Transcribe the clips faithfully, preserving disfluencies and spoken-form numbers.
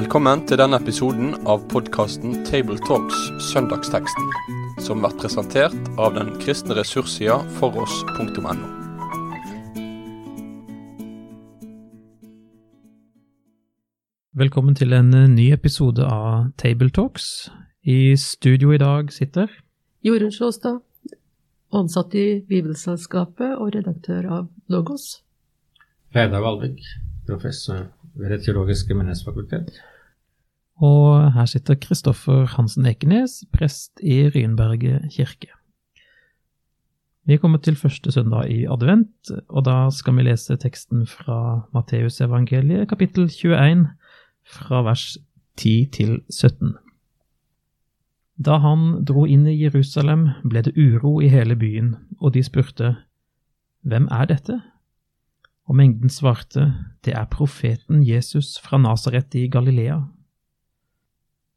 Velkommen til denne episoden av podkasten Table Talks Søndagsteksten, som blir presentert av den kristne ressurssida foross punktum no. Velkommen til en ny episode av Table Talks. I studio i dag sitter Jorunn Sjåstad, ansatt i Bibelselskapet og redaktør av Logos. Heide Valbyg, professor ved det teologiske menneskefakultet. Og her sitter Christoffer Hansen Ekenes, prest i Rynberge kirke. Vi er kommet til første søndag i advent, og da skal vi lese teksten fra Matteus evangeliet, kapittel tjueén, fra vers ti til sytten. Da han dro inn i Jerusalem, ble det uro i hele byen, og de spurte, «Hvem er dette?» Og mengden svarte, det er profeten Jesus fra Nazaret i Galilea.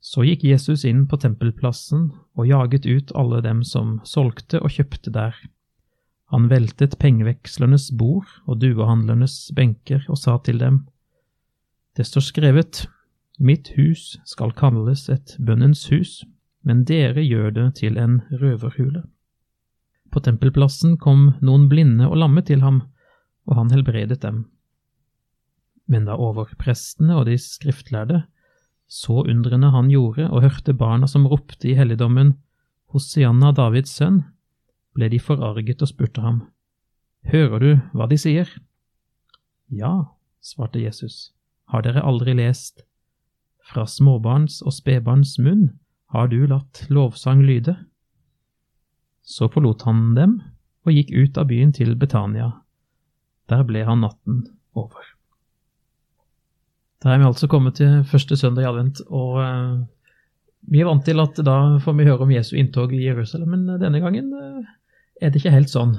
Så gikk Jesus inn på tempelplassen og jaget ut alle dem som solgte og kjøpte der. Han veltet pengevekslernes bord og duehandlernes benker og sa til dem, «Det står skrevet, mitt hus skal kalles et bønnens hus, men dere gjør det til en røverhule.» På tempelplassen kom noen blinde og lamme til ham, og han helbredet dem. Men da overprestene og de skriftlærde så undrene han gjorde og hørte barna som ropte i helligdommen, Hosianna Davids sønn, ble de forarget og spurte ham, «Hører du hva de sier?» «Ja», svarte Jesus, «har dere aldri lest? Fra småbarns og spedbarns munn har du latt lovsang lyde?» Så forlot han dem og gikk ut av byen til Betania. Der ble han natten over. Da er vi altså kommet til første søndag i advent, og vi er vant til at da får vi høre om Jesu inntog i Jerusalem, men denne gangen er det ikke helt sånn.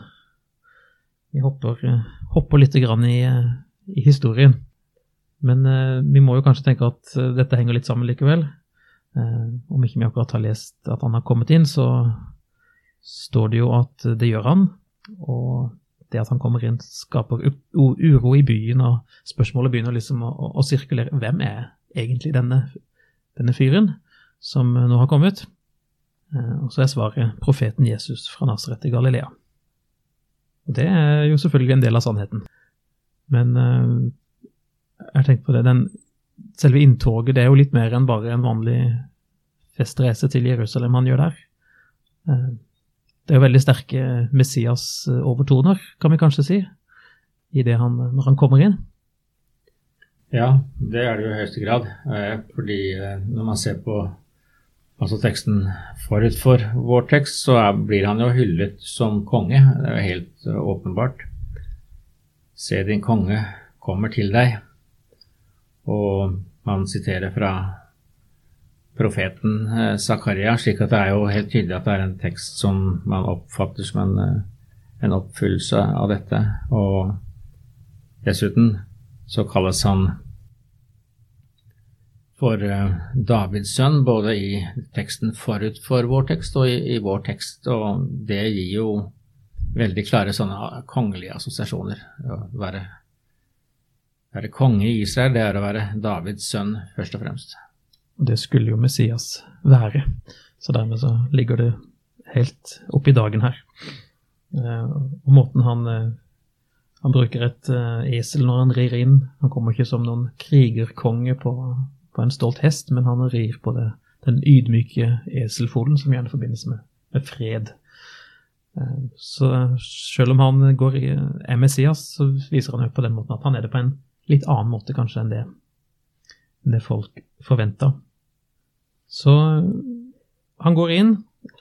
Vi hopper, hopper litt grann i, i historien, men vi må jo kanskje tenke at dette henger litt sammen likevel. Om ikke vi akkurat har lest at han har kommet inn, så står det jo at det gjør han, og det at han kommer inn skaper uro i byen, og spørsmålet begynner liksom å, å, å sirkulere. Hvem er egentlig denne, denne fyren som nå har kommet? Og så er svaret profeten Jesus fra Nazaret i Galilea. Og det er jo selvfølgelig en del av sannheten. Men jeg har tenkt på det, den, selve inntoget, det er jo litt mer enn bare en vanlig festreise til Jerusalem han gjør der. Det er jo veldig sterke Messias-overtoner, kan vi kanskje si, i det han, når han kommer inn. Ja, det er det jo i høyeste grad, fordi når man ser på altså teksten forut for vår tekst, så er, blir han jo hyllet som konge. Det er jo helt åpenbart. Se, din konge kommer til deg. Og man siterer fra profeten eh, Sakaria, slik at det er jo helt tydelig at det er en tekst som man oppfatter som en, en oppfyllelse av dette, og dessuten så kalles han for eh, Davids sønn, både i teksten forut for vår tekst og i, i vår tekst, og det gir jo veldig klare sånne kongelige assosiasjoner. Å være, være konge i Israel, det er å være Davids sønn først og fremst. Og det skulle jo Messias være, så dermed så ligger det helt opp i dagen her. Og måten han, han bruker et esel når han rir inn, han kommer ikke som noen krigerkonge på, på en stolt hest, men han rir på det, den ydmyke eselfolen som gjerne forbindes med, med fred. Så selv om han går i, er Messias, så viser han jo på den måten at han er det på en litt annen måte kanskje enn det. det folk forventet. Så han går inn,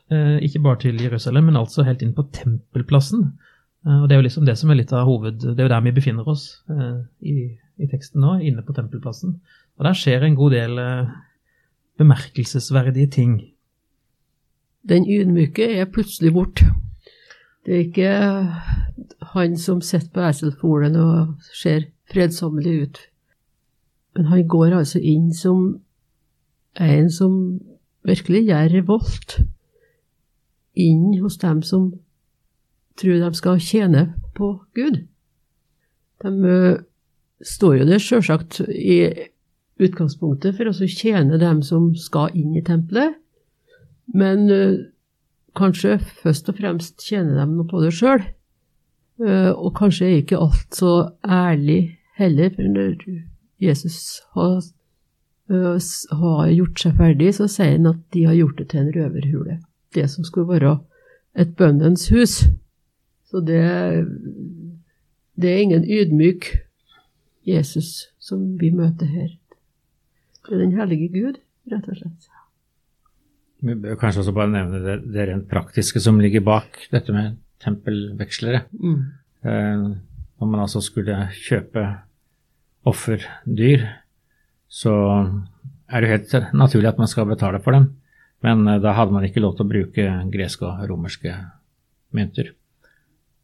eh, ikke bare til Jerusalem, men altså helt inn på tempelplassen. Eh, og det er jo liksom det som er litt av hoved, det er jo der vi befinner oss eh, i, i teksten nå, inne på tempelplassen. Og der skjer en god del eh, bemerkelsesverdige ting. Den ydmyke er plutselig bort. Det er ikke han som sitter på eselfolen og ser fredsommelig ut. Men han går altså inn som en som virkelig gjør revolt inn hos dem som tror de skal tjene på Gud. De uh, står jo det selvsagt i utgangspunktet for å tjene dem som skal inn i tempelet, men uh, kanskje først og fremst tjene dem noe på det selv, uh, og kanskje er ikke alt så ærlig heller, for når Jesus har, uh, har gjort seg ferdig, så sier han at de har gjort det til en røverhule, det som skulle være et bønnens hus. Så det, det er ingen ydmyk Jesus som vi møter her. Det er den hellige Gud, rett og slett. Vi bør kanskje også bare nevne det, det rent praktiske som ligger bak dette med tempelvekslere. Mm. Eh, når man altså skulle kjøpe offerdyr, så er det helt naturlig at man skal betale for dem. Men da hadde man ikke lov til å bruke greske og romerske mynter,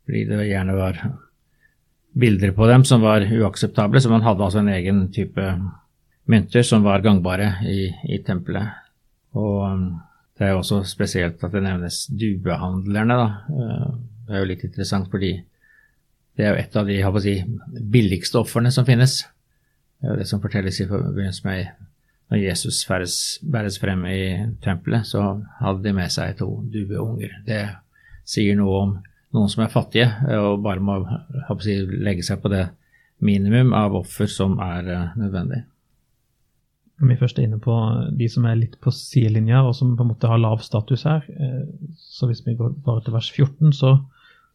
fordi det gjerne var bilder på dem som var uakseptable, så man hadde altså en egen type mynter som var gangbare i, i tempelet. Og det er jo også spesielt at det nevnes duehandlerne, da. Det er jo litt interessant, fordi det er jo et av de, jeg vil si, billigste offerne som finnes. Det er det som fortelles i forbindelse med når Jesus færes, bæres frem i tempelet, så hadde de med seg to dueunger. Det sier noe om noen som er fattige, og bare må si, legge seg på det minimum av offer som er nødvendig. Når vi først er inne på de som er litt på sidelinja, og som på en måte har lav status her, så hvis vi går bare til vers fjorten, så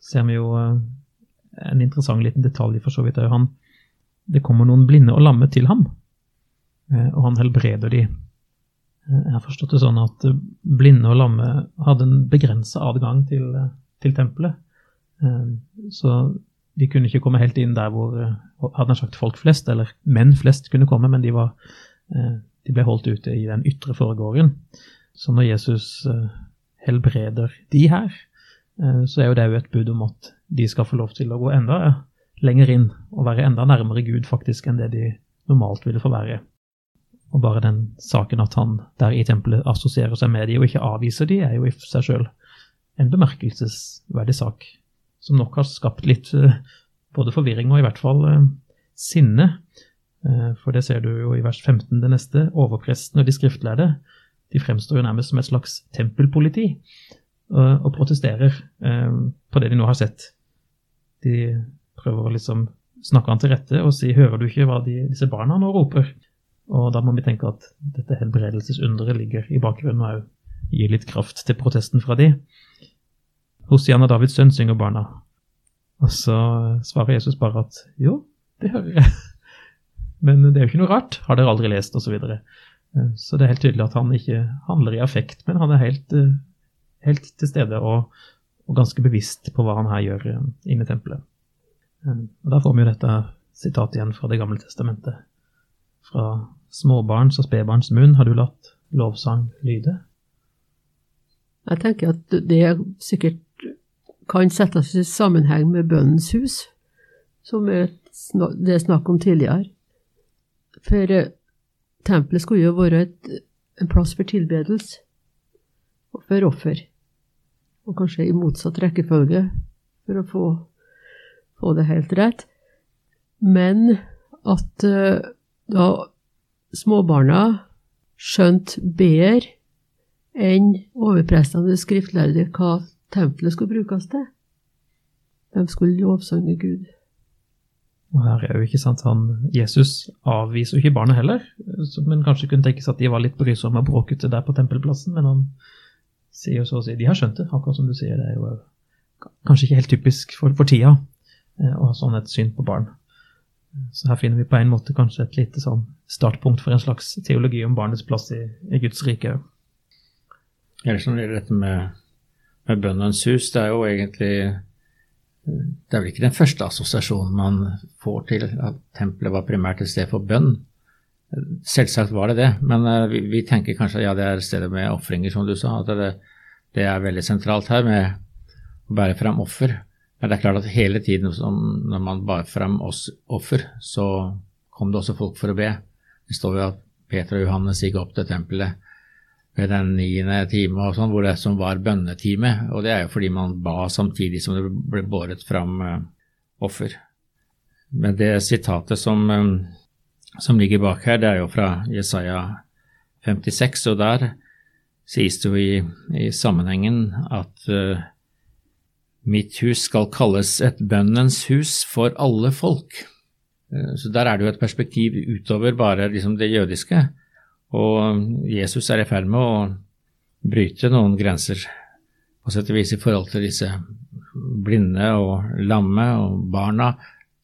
ser vi jo en interessant liten detalj for så vidt. Det, han, det kommer noen blinde og lamme til ham, og han helbreder de. Jeg har forstått det sånn at blinde og lamme hadde en begrenset adgang til, til tempelet, så de kunne ikke komme helt inn der hvor, hadde han sagt, folk flest, eller menn flest kunne komme, men de, var, de ble holdt ute i den ytre foregården. Så når Jesus helbreder de her, så er jo det jo et bud om at de skal få lov til å gå enda lenger inn, og være enda nærmere Gud faktisk enn det de normalt ville få være. Og bare den saken at han der i tempelet assosierer seg med de og ikke avviser de, er jo i seg selv en bemerkelsesverdig sak, som nok har skapt litt både forvirring og i hvert fall sinne. For det ser du jo i vers femten det neste. Overprestene og de skriftlærde, de fremstår jo nærmest som et slags tempelpoliti og protesterer på det de nå har sett. De prøver å liksom snakke han til rette og si, hører du ikke hva de, disse barna nå roper? Og da må vi tenke at dette helbredelsesunderet ligger i bakgrunnen og gir litt kraft til protesten fra de. Hosianna Davids sønn, synger barna. Og så svarer Jesus bare at, jo, det hører jeg. Men det er jo ikke noe rart, har dere aldri lest, og så videre. Så det er helt tydelig at han ikke handler i affekt, men han er helt, helt til stede og, og ganske bevisst på hva han her gjør inne i tempelet. Og da får vi jo dette sitat igjen fra Det gamle testamentet. Fra småbarns og spedbarns munn har du latt lovsang lyde? Jeg tenker at det sikkert kan settes i sammenheng med bønnens hus, som er det er snakk om tidligere. For tempelet skulle jo være et, en plass for tilbedelse og for offer, og kanskje i motsatt rekkefølge for å få, få det helt rett. Men at da småbarna skjønt ber enn overprestene skriftlærde hva tempelet skulle brukes til. De skulle lovsange Gud. Og her er jo ikke sant, han Jesus avviser jo ikke barna heller, men kanskje kunne tenkes at de var litt brysomme og bråkete der på tempelplassen, men han sier jo så å si, de har skjønt det, akkurat som du sier, det er jo kanskje ikke helt typisk for, for tida å ha sånn et syn på barn. Så her finner vi på en måte kanskje et lite sånn startpunkt for en slags teologi om barnets plass i, i Guds rike. Eller som det er dette med, med bønnens hus, det er jo egentlig, det er vel ikke den første assosiasjonen man får til at tempelet var primært et sted for bønn. Selvsagt var det det, men vi, vi tenker kanskje at ja, det er stedet med offringer, som du sa, at det, det er veldig sentralt her med å bære frem offer. Men det er klart at hele tiden når man bar frem oss offer, så kom det også folk for å be. Det står jo at Peter og Johannes gikk opp til tempelet ved den niende time og sånn, hvor det som var bønnetime, og det er jo fordi man ba samtidig som det ble båret frem offer. Men det sitatet som, som ligger bak her, det er jo fra Jesaja femtiseks, og der sies det jo i, i sammenhengen at uh, mitt hus skal kalles et bønnens hus for alle folk. Uh, så der er det jo et perspektiv utover bare liksom det jødiske, og Jesus er i ferd med å bryte noen grenser, på sett og vis i forhold til disse blinde og lamme og barna.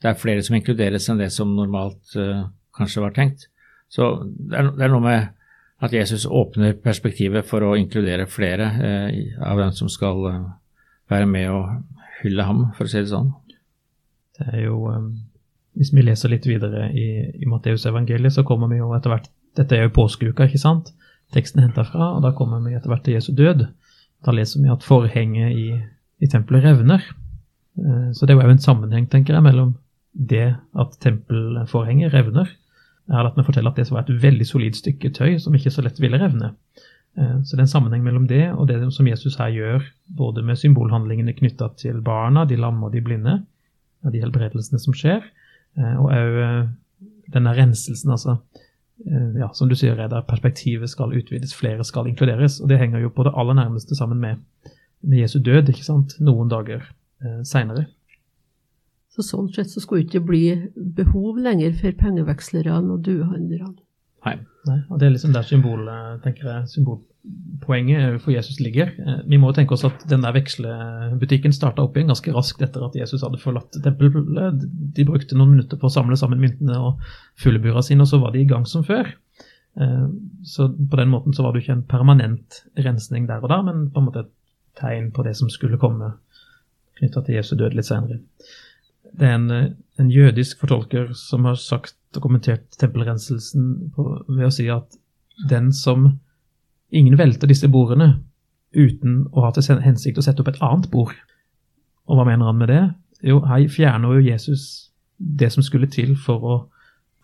Det er flere som inkluderes enn det som normalt uh, kanskje var tenkt. Så det er, det er noe med at Jesus åpner perspektivet for å inkludere flere eh, av dem som skal eh, være med og hylle ham, for å si det sånn. Det er jo, um, hvis vi leser litt videre i, i Matteus evangeliet, så kommer vi jo etter hvert, dette er jo påskeuka, ikke sant? Teksten henter fra, og da kommer vi etter hvert til Jesu død. Da leser vi at forhenget i, i tempelet revner. Eh, så det er jo en sammenheng, tenker jeg, mellom det at tempelforhenget revner, er at man forteller at det var et veldig solid stykke tøy som ikke så lett ville revne. Så det er en sammenheng mellom det og det som Jesus her gjør, både med symbolhandlingene knyttet til barna, de lamme og de blinde, og de helbredelsene som skjer, og også denne renselsen, altså, ja, som du sier, der perspektivet skal utvides, flere skal inkluderes, og det henger jo på det aller nærmeste sammen med, med Jesu død, ikke sant, noen dager eh, senere. Så sånn sett så skulle det ikke bli behov lenger for pengevekslerne og duehandlerne. Nei. Nei, og det er liksom der symbol, tenker jeg, symbolpoenget for Jesus ligger. Vi må tenke oss at denne vekslebutikken startet opp igjen ganske raskt etter at Jesus hadde forlatt tempelet. De brukte noen minutter på å samle sammen myntene og fullbura sine, og så var de i gang som før. Så på den måten så var det ikke en permanent rensning der og der, men på en måte et tegn på det som skulle komme knyttet til Jesu død litt senere. Det er en, en jødisk fortolker som har sagt og kommentert tempelrenselsen på, ved å si at den som ingen velter disse bordene uten å ha til hensikt å sette opp et annet bord. Og hva mener han med det? Jo, her fjerner jo Jesus det som skulle til for å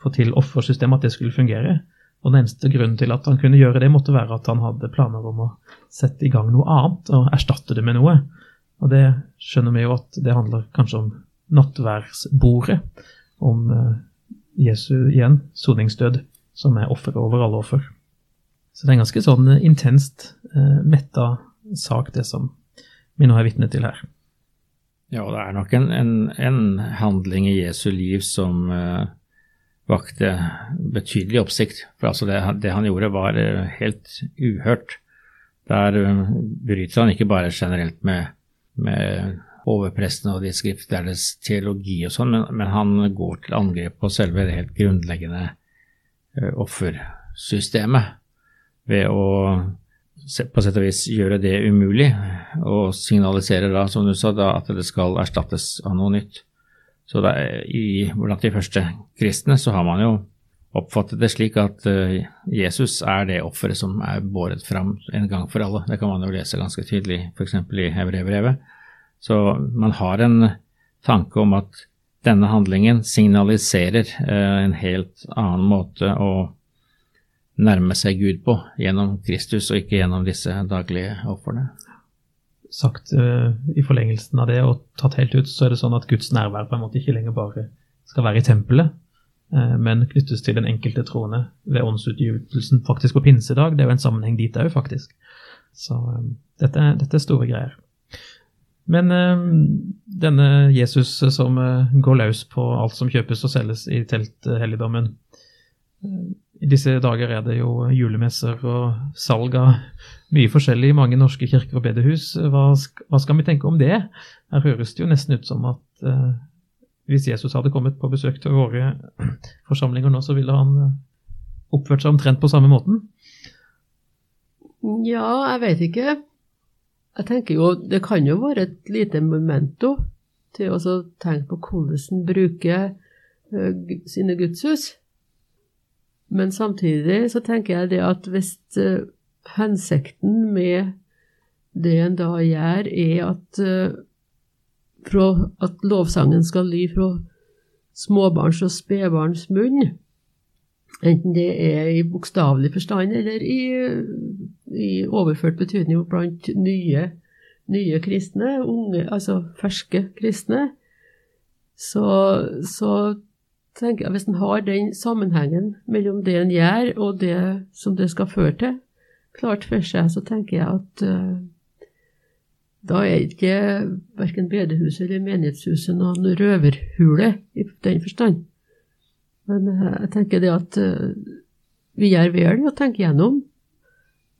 få til offersystemet, at det skulle fungere. Og den eneste grunnen til at han kunne gjøre det måtte være at han hadde planer om å sette i gang noe annet og erstatte det med noe. Og det skjønner vi jo at det handler kanskje om nattverdsbordet, om Jesu igjen, soningsdød, som er offer over alle offer. Så det er en ganske sånn intenst eh, metta sak, det som vi nå er vitne til her. Ja, det er nok en, en, en handling i Jesu liv som eh, vakte betydelig oppsikt, for altså det, det han gjorde var helt uhørt. Der bryter han ikke bare generelt med, med overprestene og de skriftlærdes teologi og sånn, men, men han går til angrep på selve det helt grunnleggende uh, offersystemet ved å se, på sett og vis gjøre det umulig, og signaliserer da, som du sa, da, at det skal erstattes av noe nytt. Så da, i, blant de første kristne så har man jo oppfattet det slik at uh, Jesus er det offeret som er båret fram en gang for alle. Det kan man jo lese ganske tydelig, for eksempel i Hebreerbrevet. Så man har en tanke om at denne handlingen signaliserer eh, en helt annen måte å nærme seg Gud på gjennom Kristus og ikke gjennom disse daglige ofrene. Sagt eh, i forlengelsen av det og tatt helt ut, så er det sånn at Guds nærvær på en måte ikke lenger bare skal være i tempelet, eh, men knyttes til den enkelte troende ved åndsutgivelsen faktisk på pinsedag. Det er jo en sammenheng dit er jo faktisk. Så eh, dette, dette er store greier. Men øh, denne Jesus som øh, går løs på alt som kjøpes og selges i telthelligdommen, øh, i disse dager er det jo julemesser og salg av mye forskjellig i mange norske kirker og bedehus. Hva, sk- hva skal vi tenke om det? Her høres det jo nesten ut som at øh, hvis Jesus hadde kommet på besøk til våre forsamlinger nå, så ville han oppført seg omtrent på samme måten. Ja, jeg vet ikke. Jeg tenker jo, det kan jo være et lite momento til å tenke på hvordan en bruker uh, sine gudshus. Men samtidig så tenker jeg det at hvis uh, hensikten med det en da gjør er at, uh, fra, at lovsangen skal ly fra småbarns og spedbarns munn, enten det er i bokstavlig forstand eller i, i overført betydning blant nye, nye kristne, unge, altså ferske kristne, så, så tenker jeg, hvis en har den sammenhengen mellom det en gjør og det som det skal føre til, klart for seg, så tenker jeg at uh, da er ikke hverken bedehuset eller menighetshuset noen røverhule i den forstand. Men uh, jeg tenker det at uh, vi gjør vel å tenke gjennom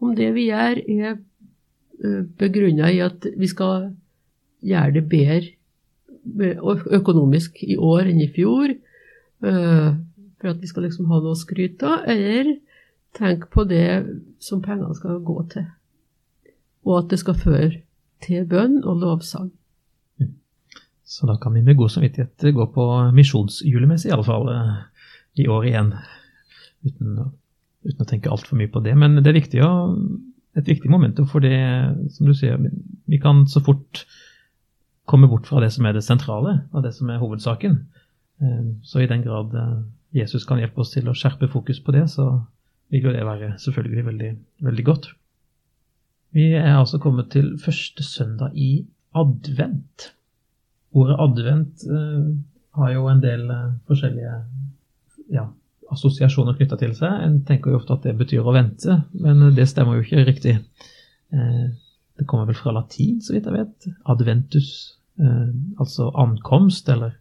om det vi gjør er uh, begrunnet i at vi skal gjøre det bedre økonomisk i år enn i fjor, uh, for at vi skal liksom ha noe skryt da, eller tenk på det som pengene skal gå til, og at det skal føre til bønn og lovsang. Mm. Så da kan vi med god samvittighet gå på misjonsjulemesse i alle fall i år igjen, uten å, uten å tenke alt for mye på det. Men det er viktig, ja, et viktig moment, for det, som du sier, vi kan så fort komme bort fra det som er det sentrale, og det som er hovedsaken. Så i den grad Jesus kan hjelpe oss til å skjerpe fokus på det, så vil jo det være selvfølgelig veldig, veldig godt. Vi er altså kommet til første søndag i advent. Ordet advent uh, har jo en del forskjellige ja, assosiasjoner knyttet til seg. En tenker jo ofte at det betyr å vente, men det stemmer jo ikke riktig. Uh, Det kommer vel fra latin, så vidt jeg vet. Adventus, eh, altså ankomst, eller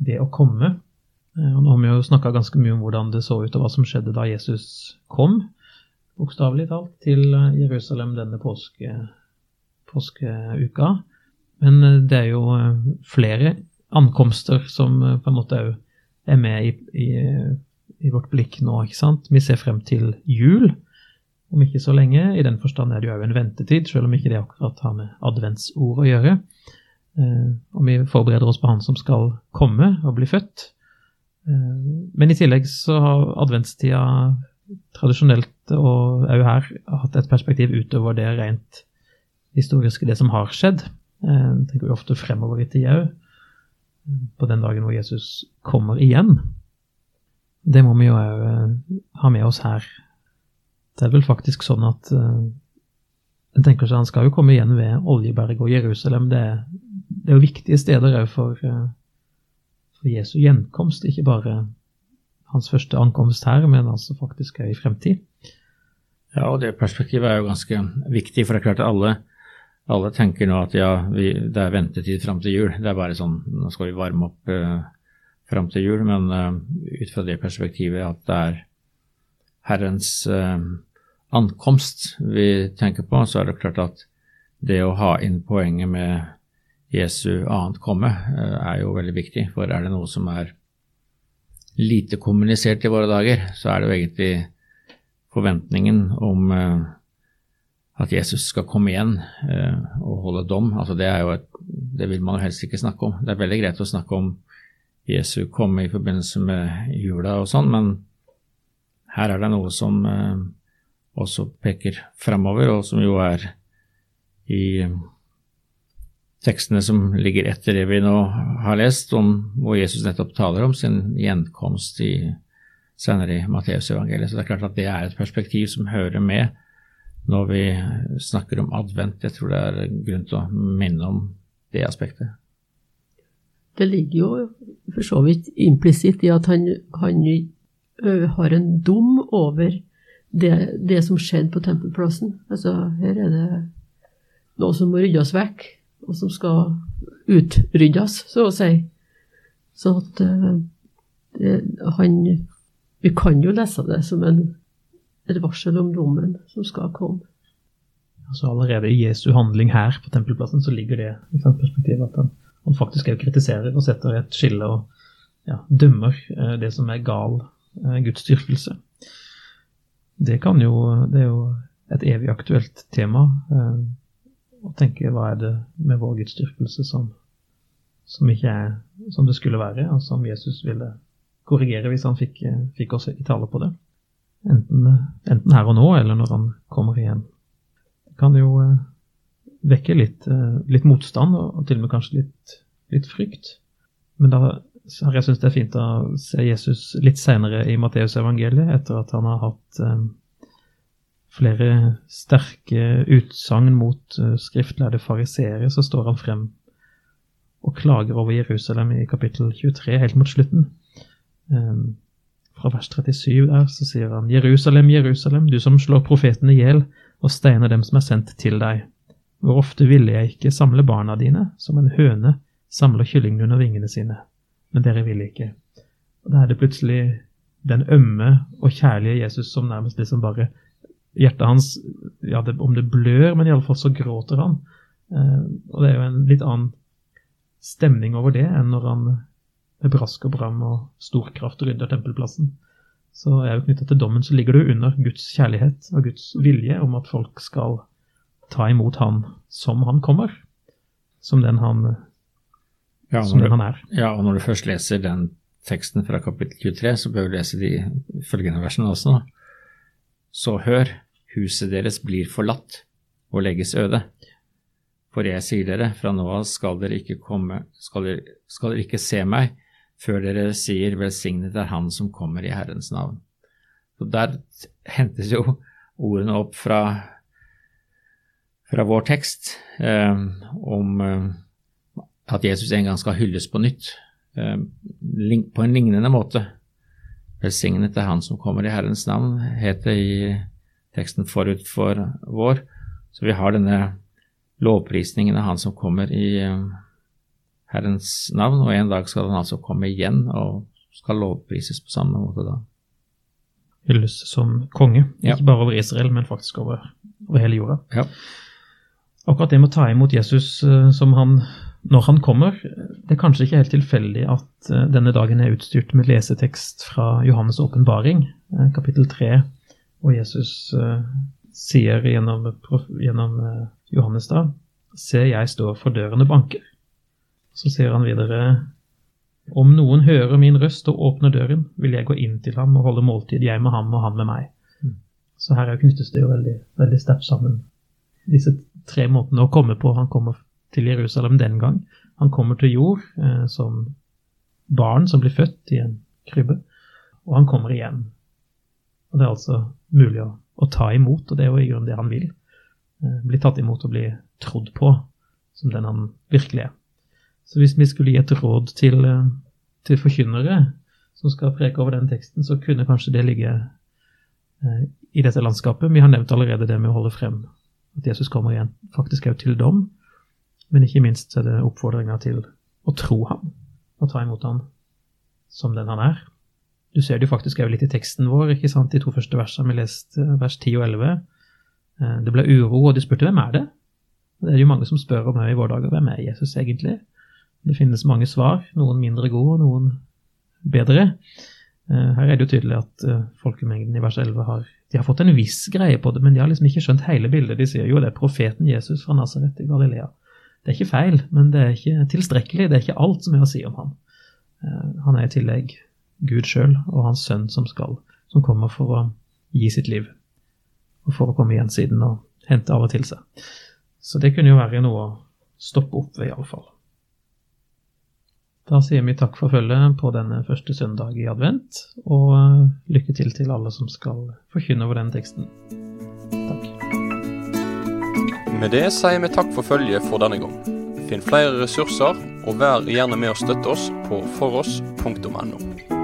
det å komme. Eh, og nå har vi jo snakket ganske mye om hvordan det så ut, og hva som skjedde da Jesus kom, bokstavelig talt, til Jerusalem denne påske, påskeuka. Men eh, det er jo eh, flere ankomster som eh, på en måte er, er med i, i, i vårt blikk nå, ikke sant? Vi ser frem til jul, om ikke så lenge. I den forstand er det jo en ventetid, selv om ikke det akkurat har med adventsord å gjøre. Eh, og vi forbereder oss på han som skal komme og bli født. Eh, men i tillegg så har adventstida tradisjonelt, og er jo her, hatt et perspektiv utover det rent historiske, det som har skjedd. Eh, tenker vi ofte fremover i tida, på den dagen hvor Jesus kommer igjen. Det må vi jo ha med oss her. Det er vel faktisk sånn at uh, en tenker seg han skal jo komme igjen ved Oljeberg og Jerusalem. Det er, det er jo viktige steder også for, uh, for Jesu gjenkomst, ikke bare hans første ankomst her, men altså faktisk også i fremtid. Ja, og det perspektivet er jo ganske viktig, for det er klart at alle, alle tenker nå at ja, vi, det er ventetid frem til jul. Det er bare sånn, nå skal vi varme opp uh, frem til jul, men uh, ut fra det perspektivet at det er Herrens uh, ankomst vi tenker på, så er det klart at det å ha inn poenget med Jesu annet komme er jo veldig viktig, for er det noe som er lite kommunisert i våre dager, så er det jo egentlig forventningen om uh, at Jesus skal komme igjen uh, og holde dom. Altså det er jo et, det vil man jo helst ikke snakke om. Det er veldig greit å snakke om Jesu komme i forbindelse med jula og sånn, men her er det noe som uh, også peker fremover, og som jo er i tekstene som ligger etter det vi nå har lest, om hvor Jesus nettopp taler om sin gjenkomst i, senere i Matteus evangeliet. Så det er klart at det er et perspektiv som hører med når vi snakker om advent. Jeg tror det er grunn til å minne om det aspektet. Det ligger jo for så vidt implisitt i at han, han har en dom over det, det som skjedde på tempelplassen. Altså, her er det noe som må ryddes vekk, og som skal utryddes, så å si. Så at uh, det, han, vi kan jo lese det som en, et varsel om dommen som skal komme. Altså allerede i Jesu handling her på tempelplassen, så ligger det i perspektivet at han, han faktisk er kritiserer og setter et skille og ja, dømmer eh, det som er gal Guds styrkelse. Det kan jo, det er jo et evig aktuelt tema eh, å tenke hva er det med vår Guds styrkelse som, som ikke er som det skulle være, og som Jesus ville korrigere hvis han fikk, fikk oss i tale på det. Enten, enten her og nå, eller når han kommer igjen. Det kan jo eh, vekke litt, eh, litt motstand, og, og til og med kanskje litt, litt frykt. Men da Så jeg synes det er fint å se Jesus litt senere i Matteus evangeliet, etter at han har hatt um, flere sterke utsagn mot uh, skriftlærde fariseere, så står han frem og klager over Jerusalem i kapittel tjuetre, helt mot slutten. Um, fra vers trettisju der, så sier han: Jerusalem, Jerusalem, du som slår profetene ihjel og steiner dem som er sendt til deg. Hvor ofte ville jeg ikke samle barna dine, som en høne samler kyllingen under vingene sine. Men dere ville ikke. Og da er det plutselig den ømme og kjærlige Jesus som nærmest liksom bare, hjertet hans, ja, det, om det blør, men i alle fall så gråter han. Eh, og det er jo en litt annen stemning over det enn når han med brask og bram og storkraft rydder tempelplassen. Så er jo knyttet til dommen, så ligger du under Guds kjærlighet og Guds vilje om at folk skal ta imot han som han kommer, som den han, ja, som den han er. Ja, og når du først leser den teksten fra kapittel tjuetre, så bør du lese de følgende versene også. Så hør, huset deres blir forlatt og legges øde. For jeg sier dere, fra nå av skal dere ikke komme, skal dere, skal dere ikke se meg, før dere sier velsignet er han som kommer i Herrens navn. Så der hentes jo ordene opp fra, fra vår tekst eh, om eh, at Jesus en gang skal hylles på nytt, eh, på en lignende måte. Velsignet er han som kommer i Herrens navn, heter det i teksten forut for vår. Så vi har denne lovprisningen er han som kommer i Herrens navn, og en dag skal han altså komme igjen og skal lovprises på samme måte da. Hylles som konge, ja. Ikke bare over Israel, men faktisk over, over hele jorda. Ja. Akkurat det med å ta imot Jesus som han, når han kommer, det er kanskje ikke helt tilfeldig at denne dagen er utstyrt med lesetekst fra Johannes' åpenbaring, kapittel tre, og Jesus sier gjennom, gjennom Johannes da, se jeg står for døren og banker. Så sier han videre, om noen hører min røst og åpner døren, vil jeg gå inn til ham og holde måltid, jeg med ham og han med meg. Mm. Så her knyttes det jo veldig, veldig sterkt sammen. Disse tre måtene å komme på, han kommer til Jerusalem den gang, han kommer til jord eh, som barn som blir født i en krybbe, og han kommer igjen. Og det er altså mulig å, å ta imot, og det er jo i grunnen det han vil. Bli tatt imot og bli trodd på som den han virkelig er. Så hvis vi skulle gi et råd til, til forkynnere som skal preke over den teksten, så kunne kanskje det ligge eh, i dette landskapet. Vi har nevnt allerede det med å holde frem at Jesus kommer igjen faktisk er til dom, men ikke minst er det oppfordringer til å tro ham og ta imot ham som den han er. Du ser det jo faktisk også litt i teksten vår, ikke sant? De to første versene vi leste, vers ti og elleve, det ble uro, og de spurte, hvem er det? Det er jo mange som spør om her i vår dag, hvem er Jesus egentlig? Det finnes mange svar, noen mindre gode, noen bedre. Her er det jo tydelig at folkemengden i vers elleve har, de har fått en viss greie på det, men de har liksom ikke skjønt hele bildet. De sier jo, det er profeten Jesus fra Nazaret i Galilea. Det er ikke feil, men det er ikke tilstrekkelig, det er ikke alt som jeg har å si om ham. Han er i tillegg Gud selv, og hans sønn som skal, som kommer for å gi sitt liv. Og for å komme igjen siden og hente av og til seg. Så det kunne jo være noe å stoppe opp ved i alle fall. Da sier vi takk for følget på denne første søndag i advent, og lykke til til alle som skal forkynne over den teksten. Takk. Med det sier vi takk for følget for denne gang. Finn flere ressurser, og vær gjerne med å støtte oss på foross punktum no.